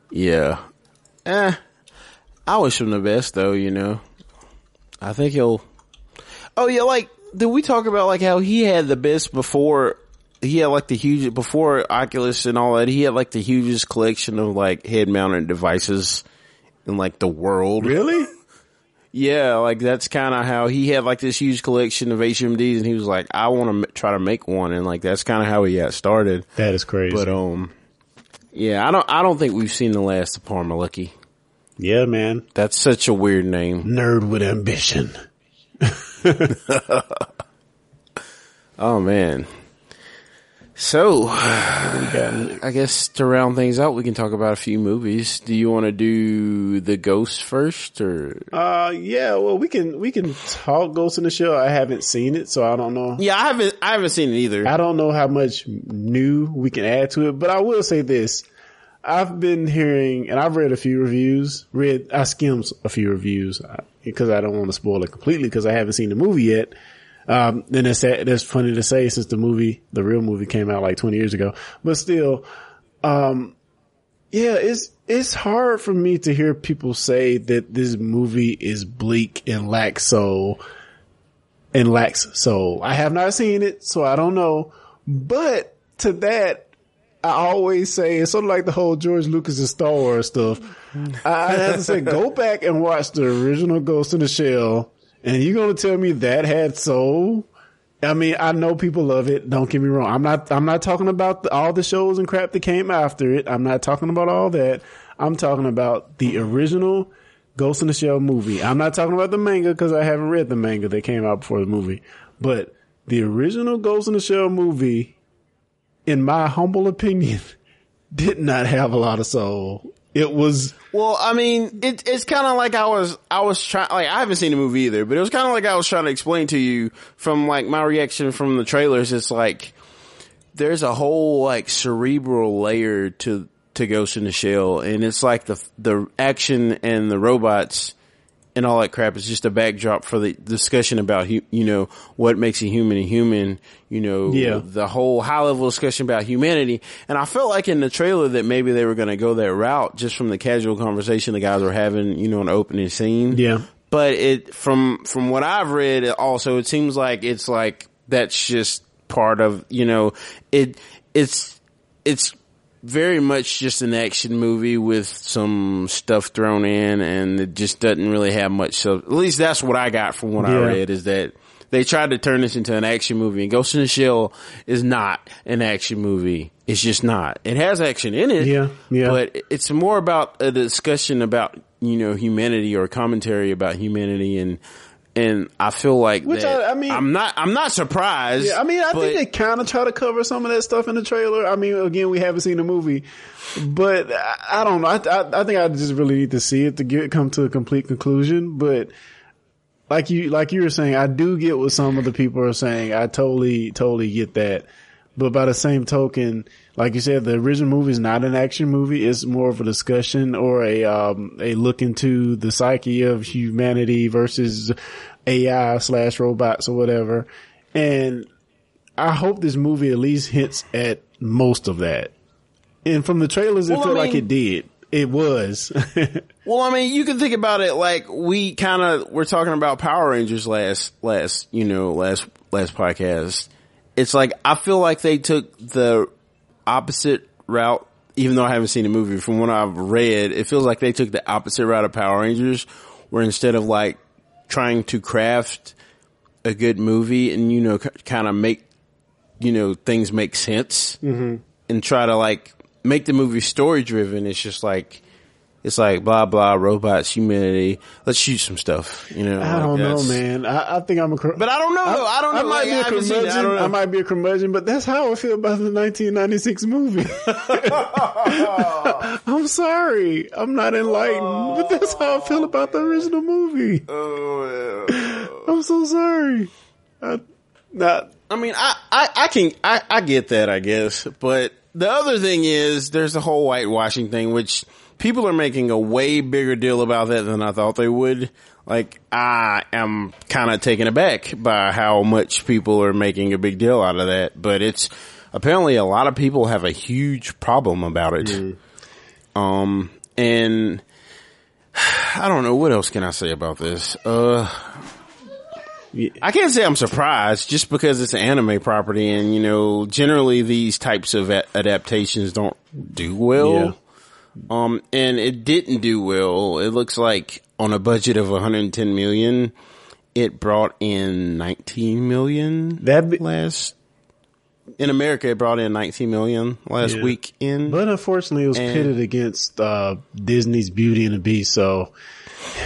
Yeah. I wish him the best, though, you know. I think he'll... Oh, yeah, like, did we talk about, like, how he had the best before... He had, like, the huge... Before Oculus and all that, he had, like, the hugest collection of, like, head-mounted devices in, like, the world. Really? Yeah, like, that's kind of how he had, like, this huge collection of HMDs, and he was like, I want to try to make one, and, like, that's kind of how he got started. That is crazy. But, yeah, I don't think we've seen the last of Palmer Lucky. Yeah, man. That's such a weird name. Nerd with ambition. Oh, man. So, I guess to round things out, we can talk about a few movies. Do you want to do The Ghost first, or? Yeah, well, we can talk Ghost in the Shell. I haven't seen it, so I don't know. Yeah, I haven't seen it either. I don't know how much new we can add to it, but I will say this. I've been hearing, and I've read a few reviews, I skimmed a few reviews because I don't want to spoil it completely because I haven't seen the movie yet. And that's funny to say since the real movie came out like 20 years ago, but still, yeah, it's hard for me to hear people say that this movie is bleak and lacks soul. I have not seen it, so I don't know, but to that, I always say, it's sort of like the whole George Lucas and Star Wars stuff. I have to say, go back and watch the original Ghost in the Shell. And you're going to tell me that had soul? I mean, I know people love it. Don't get me wrong. I'm not talking about all the shows and crap that came after it. I'm not talking about all that. I'm talking about the original Ghost in the Shell movie. I'm not talking about the manga because I haven't read the manga that came out before the movie. But the original Ghost in the Shell movie, in my humble opinion, did not have a lot of soul. It was, well, I mean, it's kind of like I was trying, like, I haven't seen the movie either, but it was kind of like I was trying to explain to you from, like, my reaction from the trailers. It's like, there's a whole, like, cerebral layer to Ghost in the Shell. And it's like the action and the robots and all that crap is just a backdrop for the discussion about, you know, what makes a human a human, you know, the whole high level discussion about humanity. And I felt like in the trailer that maybe they were going to go that route just from the casual conversation the guys were having, you know, in the opening scene. Yeah. But it, from what I've read also, it seems like it's like, that's just part of, you know, it's very much just an action movie with some stuff thrown in, and it just doesn't really have much. So at least that's what I got from what I read, is that they tried to turn this into an action movie, and Ghost in the Shell is not an action movie. It's just not. It has action in it, but it's more about a discussion about, you know, humanity, or commentary about humanity. And I feel like I'm not surprised. Yeah, I mean, I think they kind of try to cover some of that stuff in the trailer. I mean, again, we haven't seen the movie, but I don't know. I think I just really need to see it to come to a complete conclusion. But like you were saying, I do get what some of the people are saying. I totally get that. But by the same token, like you said, the original movie is not an action movie. It's more of a discussion, or a look into the psyche of humanity versus AI/robots or whatever. And I hope this movie at least hints at most of that. And from the trailers, it felt like it did. It was. Well, I mean, you can think about it like we kind of were talking about Power Rangers last podcast. It's like, I feel like they took the opposite route, even though I haven't seen the movie. From what I've read, it feels like they took the opposite route of Power Rangers, where instead of like trying to craft a good movie and, you know, kind of make, you know, things make sense and try to like make the movie story driven. It's just like, it's like blah blah robots, humanity. Let's shoot some stuff, you know. I don't know, man. I think I'm a curmudgeon. But I don't know. I might be a curmudgeon, but that's how I feel about the 1996 movie. I'm sorry, I'm not enlightened, but that's how I feel about the original movie. Oh, yeah. I'm so sorry. I get that, I guess. But the other thing is, there's the whole whitewashing thing, which people are making a way bigger deal about that than I thought they would. Like, I am kind of taken aback by how much people are making a big deal out of that. But it's apparently a lot of people have a huge problem about it. And I don't know, what else can I say about this? I can't say I'm surprised, just because it's an anime property, and, you know, generally these types of adaptations don't do well. Yeah. And it didn't do well. It looks like on a budget of 110 million, it brought in 19 million. In America, it brought in 19 million last weekend. But unfortunately, it was pitted against Disney's Beauty and the Beast, so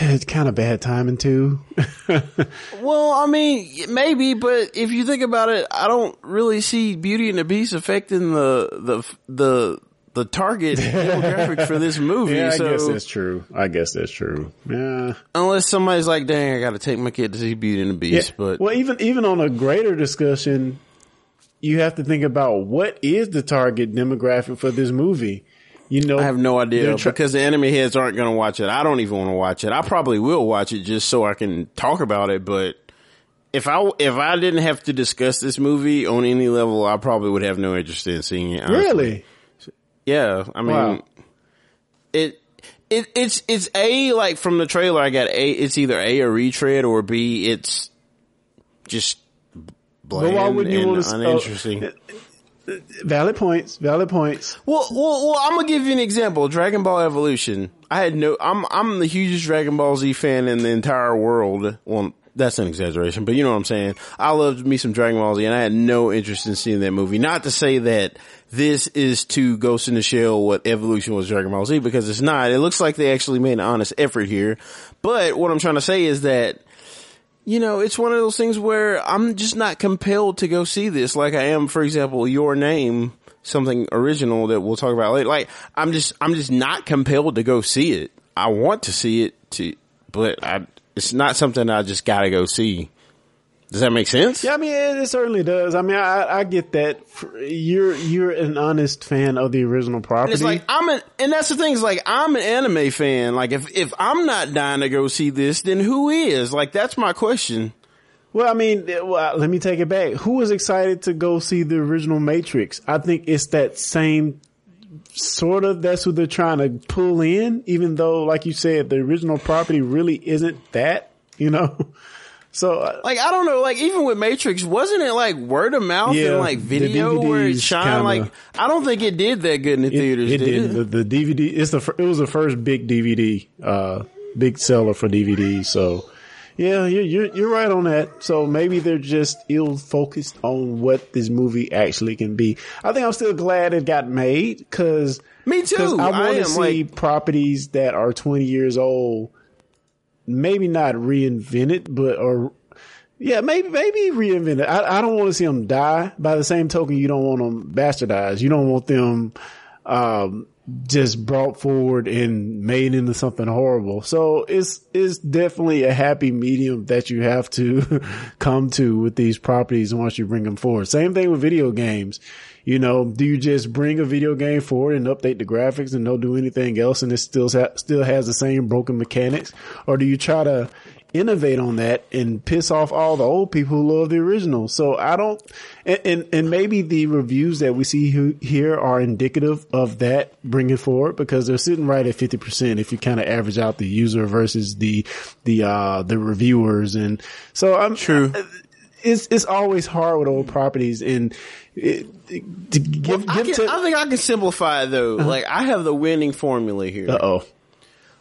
it's kind of bad timing too. Well, I mean, maybe, but if you think about it, I don't really see Beauty and the Beast affecting the target demographic for this movie. Yeah, I guess that's true. Yeah. Unless somebody's like, dang, I got to take my kid to see Beauty and the Beast. Yeah. But well, even on a greater discussion, you have to think about what is the target demographic for this movie. You know, I have no idea, because the anime heads aren't going to watch it. I don't even want to watch it. I probably will watch it just so I can talk about it, but if I didn't have to discuss this movie on any level, I probably would have no interest in seeing it. Honestly. Really? Yeah, I mean, wow. It's A, like from the trailer I got A, it's either A, a retread, or B, it's just bland and uninteresting. Valid points. Well, I'm gonna give you an example. Dragon Ball Evolution. I'm the hugest Dragon Ball Z fan in the entire world. Well, that's an exaggeration, but you know what I'm saying. I loved me some Dragon Ball Z, and I had no interest in seeing that movie. Not to say that this is to Ghost in the Shell what Evolution was Dragon Ball Z, because it's not. It looks like they actually made an honest effort here. But what I'm trying to say is that, you know, it's one of those things where I'm just not compelled to go see this. Like I am, for example, Your Name, something original that we'll talk about later. Like I'm just not compelled to go see it. I want to see it, but it's not something I just gotta go see. Does that make sense? Yeah, I mean, it certainly does. I mean, I get that. You're an honest fan of the original property. And it's like, and that's the thing, is like, I'm an anime fan. Like, if I'm not dying to go see this, then who is? Like, that's my question. Well, I mean, let me take it back. Who was excited to go see the original Matrix? I think it's that same sort of, that's what they're trying to pull in, even though, like you said, the original property really isn't that, you know? So, like, I don't know, like, even with Matrix, wasn't it like word of mouth and like video where it shined? Like, I don't think it did that good in the theaters. It did. The DVD, it was the first big DVD, big seller for DVD. So, yeah, you're right on that. So maybe they're just ill focused on what this movie actually can be. I think I'm still glad it got made because me too. Cause I want to see properties that are 20 years old. Maybe not reinvented, but maybe reinvented. I don't want to see them die. By the same token, you don't want them bastardized. You don't want them just brought forward and made into something horrible. So it's definitely a happy medium that you have to come to with these properties once you bring them forward. Same thing with video games. You know, do you just bring a video game forward and update the graphics and don't do anything else and it still has the same broken mechanics? Or do you try to innovate on that and piss off all the old people who love the original? So I don't, and maybe the reviews that we see here are indicative of that bringing forward because they're sitting right at 50% if you kind of average out the user versus the reviewers. And so I'm true. It's always hard with old properties, and I think I can simplify it though. Like I have the winning formula here.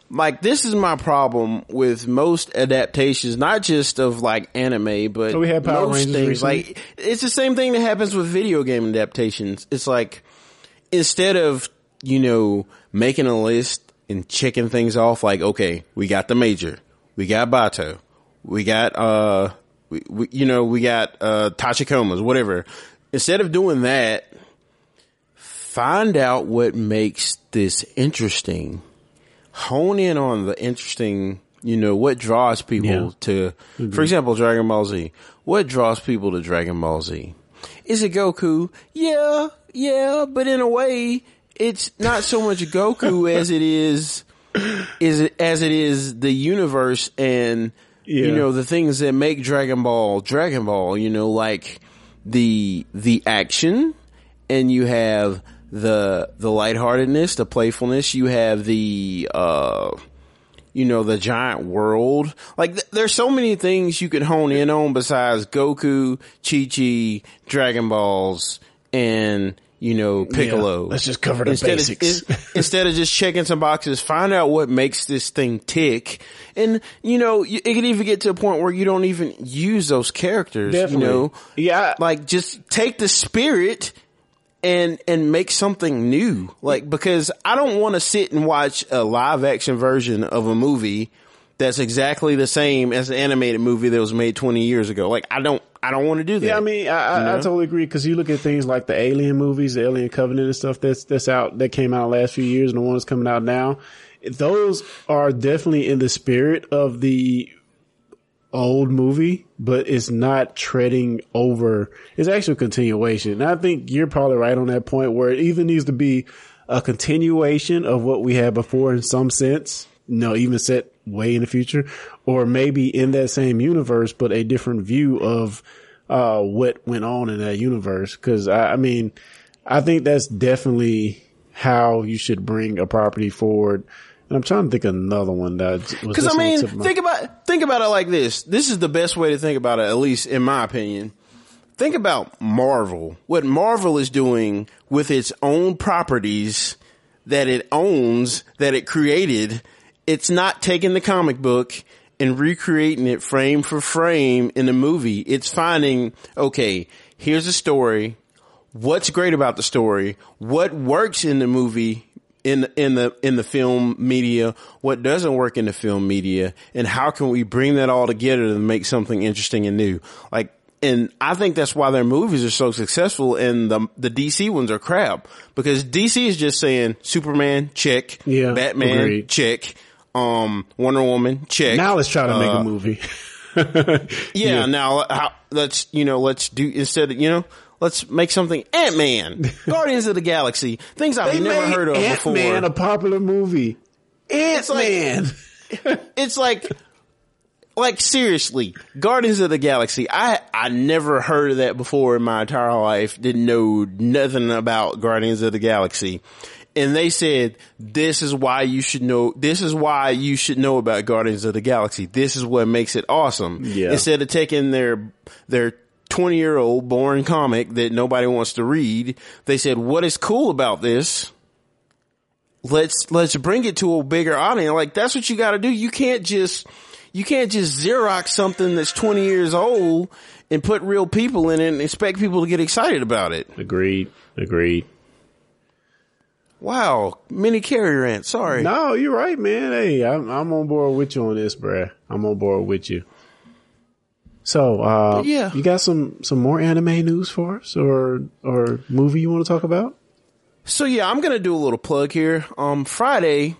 Like this is my problem with most adaptations, not just of like anime, but so we had Power most Rangers things. Recently. Like it's the same thing that happens with video game adaptations. It's like instead of making a list and checking things off, like okay, we got the Major, we got Bato, we got Tachikomas, whatever. Instead of doing that, find out what makes this interesting. Hone in on the interesting, what draws people to, for example, Dragon Ball Z. What draws people to Dragon Ball Z? Is it Goku? Yeah, but in a way, it's not so much Goku as it is the universe and, the things that make Dragon Ball, like, the action, and you have the lightheartedness, the playfulness, you have the giant world. Like there's so many things you could hone in on besides Goku, Chi-Chi, Dragon Balls, and Piccolo. Yeah, let's just cover the basics. Instead of just checking some boxes, find out what makes this thing tick. And, it can even get to a point where you don't even use those characters. Definitely. Yeah. Like, just take the spirit and make something new. Like, because I don't want to sit and watch a live action version of a movie that's exactly the same as an animated movie that was made 20 years ago. Like, I don't want to do that. Yeah, I mean, I totally agree. Cause you look at things like the Alien movies, the Alien Covenant and stuff that's out, that came out last few years and the one that's coming out now. Those are definitely in the spirit of the old movie, but it's not treading over. It's actually a continuation. And I think you're probably right on that point where it either needs to be a continuation of what we had before in some sense. No, even set way in the future, or maybe in that same universe, but a different view of what went on in that universe. Because I think that's definitely how you should bring a property forward. And I'm trying to think of another one that. Because think about it like this. This is the best way to think about it, at least in my opinion. Think about Marvel. What Marvel is doing with its own properties that it owns, that it created. It's not taking the comic book and recreating it frame for frame in a movie. It's finding, okay, here's a story. What's great about the story? What works in the movie, in the film media? What doesn't work in the film media? And how can we bring that all together to make something interesting and new? Like, and I think that's why their movies are so successful and the DC ones are crap, because DC is just saying Superman, check. Yeah, Batman, agreed. Check. Wonder Woman, check. Now let's try to make a movie. Yeah. Now let's make something Ant-Man, Guardians of the Galaxy, things I've never heard of Ant-Man before. Ant-Man, a popular movie. Ant-Man. It's like seriously, Guardians of the Galaxy. I never heard of that before in my entire life. Didn't know nothing about Guardians of the Galaxy. And they said, this is why you should know about Guardians of the Galaxy. This is what makes it awesome. Yeah. Instead of taking their 20-year-old boring comic that nobody wants to read, they said, what is cool about this? Let's bring it to a bigger audience. Like, that's what you gotta do. You can't just Xerox something that's 20 years old and put real people in it and expect people to get excited about it. Agreed. Wow, mini carrier ant. Sorry. No, you're right, man. Hey, I'm on board with you on this, bruh. I'm on board with you. So, you got some more anime news for us or movie you want to talk about? So yeah, I'm going to do a little plug here. Friday,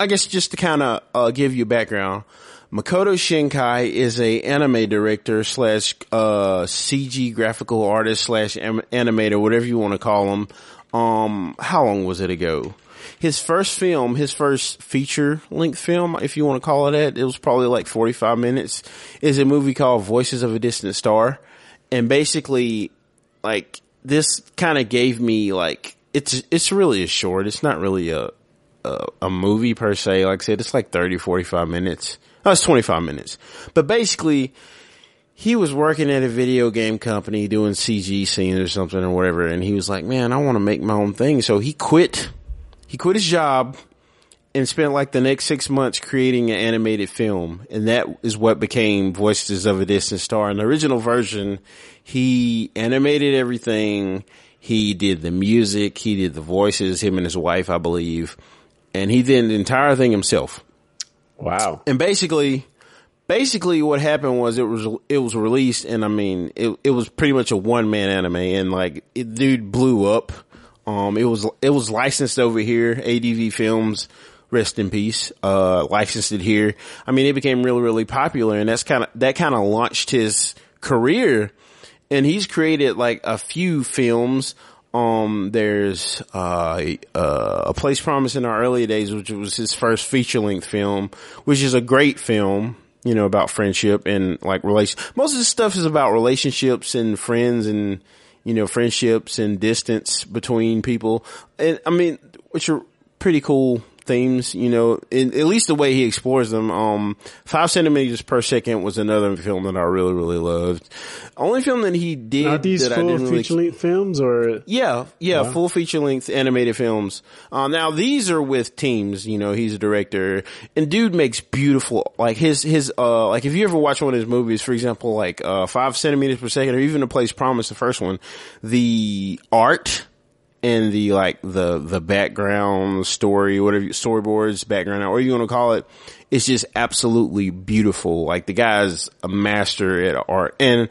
I guess just to kind of give you background, Makoto Shinkai is a anime director slash CG graphical artist slash animator, whatever you want to call him. How long was it ago? His first feature-length film, if you want to call it that, it was probably like 45 minutes, is a movie called Voices of a Distant Star. And basically, like, this kind of gave me, like, it's really a short. It's not really a movie per se. Like I said, it's like 30, 45 minutes. No, it's 25 minutes. But basically, he was working at a video game company doing CG scenes or something or whatever. And he was like, man, I want to make my own thing. So he quit his job and spent like the next 6 months creating an animated film. And that is what became Voices of a Distant Star. In the original version, he animated everything. He did the music. He did the voices, him and his wife, I believe. And he did the entire thing himself. Wow. And basically what happened was it was released, and I mean it was pretty much a one-man anime, and like it, dude blew up. It was licensed over here, ADV Films, rest in peace, licensed it here. I mean, it became really, really popular, and that kind of launched his career, and he's created like a few films. There's A Place Promised in Our Early Days, which was his first feature-length film, which is a great film. You know, about friendship and like relationships. Most of this stuff is about relationships and friends and, you know, friendships and distance between people. And I mean, which are pretty cool themes, you know, at least the way he explores them. 5 centimeters per second was another film that I really, really loved. Only film that he did. Are these that full feature length films or? Yeah. Full feature length animated films. Now these are with teams, you know, he's a director, and dude makes beautiful, like his, like if you ever watch one of his movies, for example, like, 5 centimeters per second or even A Place Promised, the first one, the art, and the, like, the background story, whatever, storyboards, background, or you want to call it, it's just absolutely beautiful. Like, the guy's a master at art. And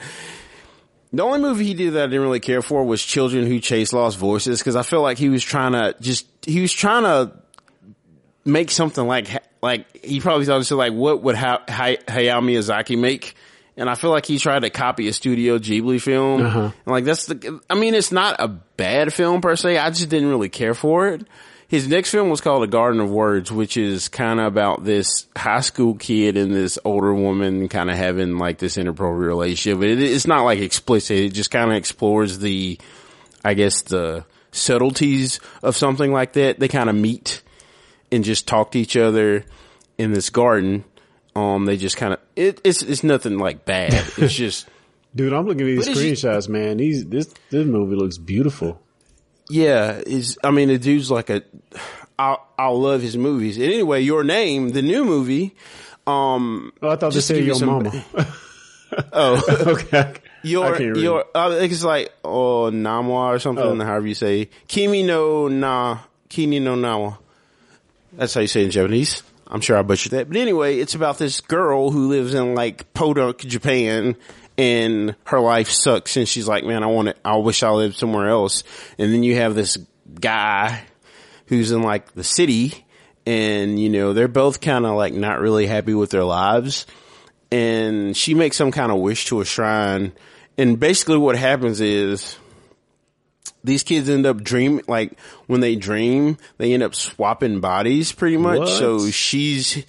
the only movie he did that I didn't really care for was Children Who Chase Lost Voices, because I feel like he was trying to make something like, he probably thought, so like, what would Hayao Miyazaki make? And I feel like he tried to copy a Studio Ghibli film. Uh-huh. And like, I mean, it's not a bad film per se. I just didn't really care for it. His next film was called A Garden of Words, which is kind of about this high school kid and this older woman kind of having like this inappropriate relationship. It's not like explicit. It just kind of explores the, I guess, the subtleties of something like that. They kind of meet and just talk to each other in this garden. They just kind of, it's nothing like bad. It's just, dude, I'm looking at these screenshots, man. This movie looks beautiful. Yeah. I mean, the dude's like I love his movies. And anyway, Your Name, the new movie. I thought they said Your Mama. Oh, okay. I think it's like, Namwa or something, however you say. Kimi no Nawa. That's how you say it in Japanese. I'm sure I butchered that. But anyway, it's about this girl who lives in like Podunk, Japan, and her life sucks. And she's like, man, I wish I lived somewhere else. And then you have this guy who's in like the city, and you know, they're both kind of like not really happy with their lives. and she makes some kind of wish to a shrine. And basically what happens is these kids end up dreaming, like when they dream, they end up swapping bodies pretty much. What? So she's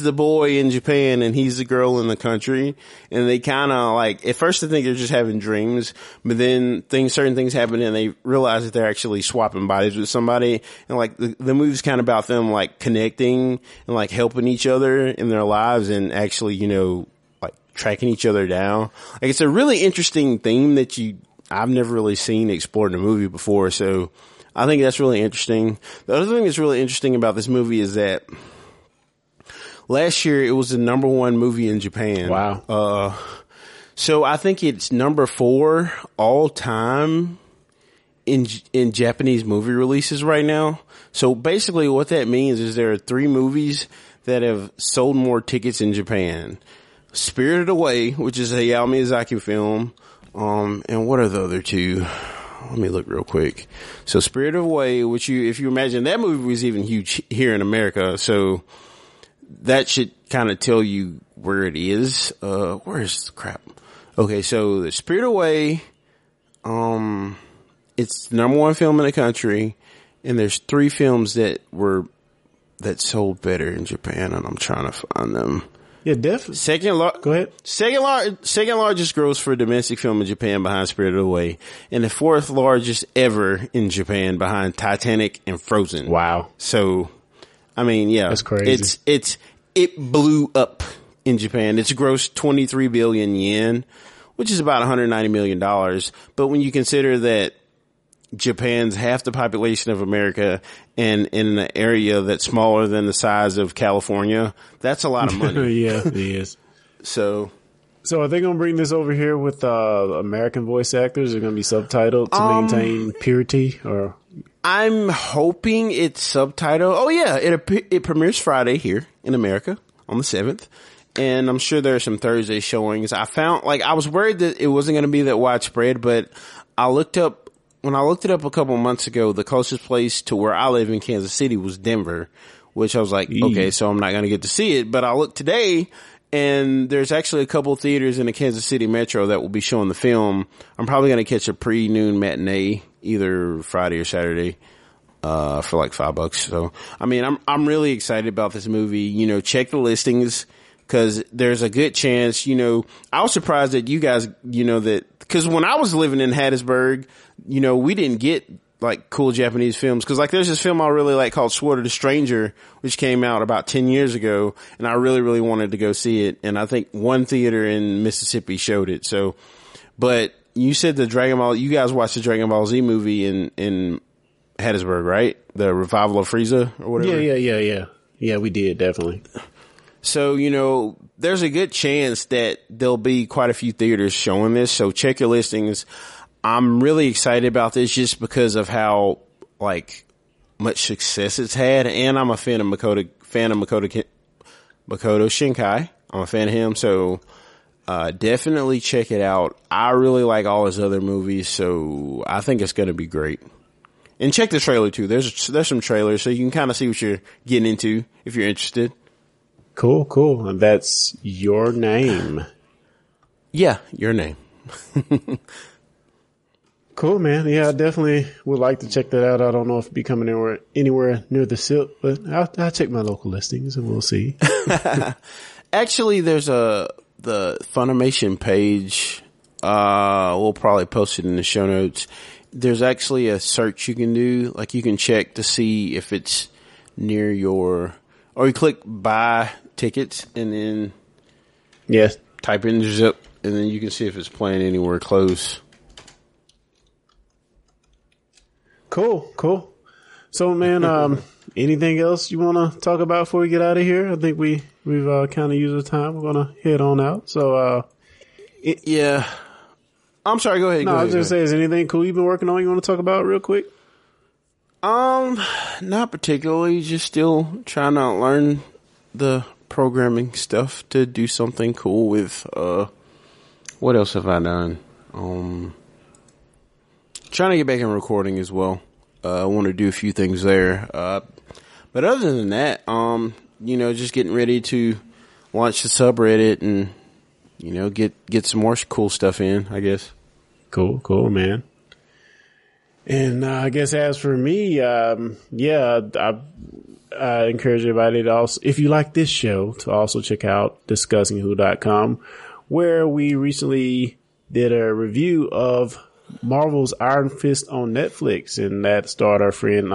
the boy in Japan and he's the girl in the country. And they kind of like, at first they think they're just having dreams, but then certain things happen and they realize that they're actually swapping bodies with somebody. And like the movie's kind of about them like connecting and like helping each other in their lives and actually, you know, like tracking each other down. Like it's a really interesting theme that I've never really seen explored in a movie before, so I think that's really interesting. The other thing that's really interesting about this movie is that last year it was the #1 movie in Japan. Wow. So I think it's #4 all time in Japanese movie releases right now. So basically what that means is there are 3 movies that have sold more tickets in Japan. Spirited Away, which is a Hayao Miyazaki film. And what are the other 2? Let me look real quick. So Spirited Away, which if you imagine that movie was even huge here in America. So that should kind of tell you where it is. Where is the crap? Okay. So the Spirited Away, it's the #1 film in the country. And there's 3 films that sold better in Japan. And I'm trying to find them. Yeah, definitely. Go ahead. Second largest gross for a domestic film in Japan behind Spirited Away, and the 4th largest ever in Japan behind Titanic and Frozen. Wow. So, I mean, yeah, that's crazy. It blew up in Japan. It's grossed 23 billion yen, which is about $190 million. But when you consider that Japan's half the population of America and in an area that's smaller than the size of California, that's a lot of money. Yeah, it is. So are they going to bring this over here with American voice actors? Are going to be subtitled to maintain purity? Or I'm hoping it's subtitled. Oh, yeah. It premieres Friday here in America on the 7th. And I'm sure there are some Thursday showings. I was worried that it wasn't going to be that widespread, but when I looked it up a couple months ago, the closest place to where I live in Kansas City was Denver, which I was like, okay, so I'm not going to get to see it. But I looked today, and there's actually a couple theaters in the Kansas City metro that will be showing the film. I'm probably going to catch a pre-noon matinee either Friday or Saturday for like $5. So, I mean, I'm really excited about this movie. You know, check the listings. Cause there's a good chance, you know, I was surprised that you guys, you know, that, cause when I was living in Hattiesburg, you know, we didn't get like cool Japanese films. Cause like there's this film I really like called Sword of the Stranger, which came out about 10 years ago. And I really, really wanted to go see it. And I think one theater in Mississippi showed it. So, but you said you guys watched the Dragon Ball Z movie in Hattiesburg, right? The revival of Frieza or whatever. Yeah. Yeah, we did definitely. So, you know, there's a good chance that there'll be quite a few theaters showing this. So check your listings. I'm really excited about this just because of how, like, much success it's had. And I'm a fan of Makoto Shinkai. I'm a fan of him. So, definitely check it out. I really like all his other movies. So I think it's going to be great. And check the trailer too. There's some trailers so you can kind of see what you're getting into if you're interested. Cool. And that's Your Name. Yeah, Your Name. Cool, man. Yeah, I definitely would like to check that out. I don't know if it'll be coming anywhere near the SIP, but I'll check my local listings and we'll see. Actually, there's the Funimation page. We'll probably post it in the show notes. There's actually a search you can do. Like you can check to see if it's near your... Or you click buy tickets and then type in zip and then you can see if it's playing anywhere close. Cool. So man, anything else you want to talk about before we get out of here? I think we've kind of used our time. We're going to head on out. So, yeah, I'm sorry. Go ahead. No, I was going to say, is anything cool you've been working on you want to talk about real quick? Not particularly, just still trying to learn the programming stuff to do something cool with, what else have I done? Trying to get back in recording as well. I want to do a few things there. But other than that, you know, just getting ready to launch the subreddit and, you know, get some more cool stuff in, I guess. Cool, man. And I guess as for me, I encourage everybody to also, if you like this show, to also check out DiscussingWho.com, where we recently did a review of Marvel's Iron Fist on Netflix, and that starred our friend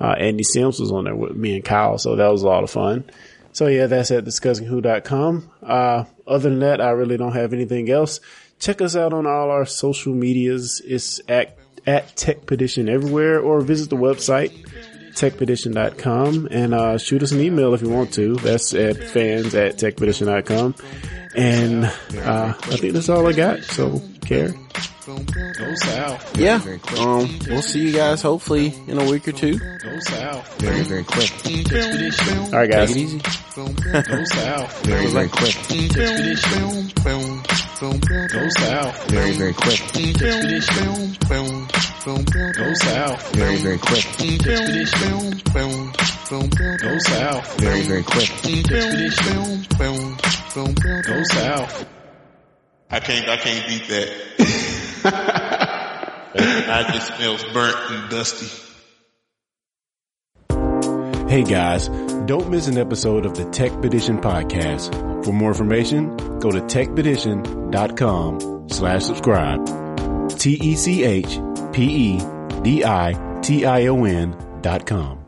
Andy Sims was on there with me and Kyle, so that was a lot of fun. So yeah, that's at DiscussingWho.com. Other than that, I really don't have anything else. Check us out on all our social medias. It's at TechPedition everywhere, or visit the website techpedition.com, and shoot us an email if you want to. That's at fans@techpedition.com. And I think that's all I got. So, care. Yeah. We'll see you guys hopefully in a week or two. Very, very quick. All right, guys. Take it easy. Very, very quick. Very, very quick. Very, very quick. Very, very quick. I can't beat that. I just smells burnt and dusty. Hey guys, don't miss an episode of the TechPedition podcast. For more information, go to techpedition.com/subscribe. TechPedition.com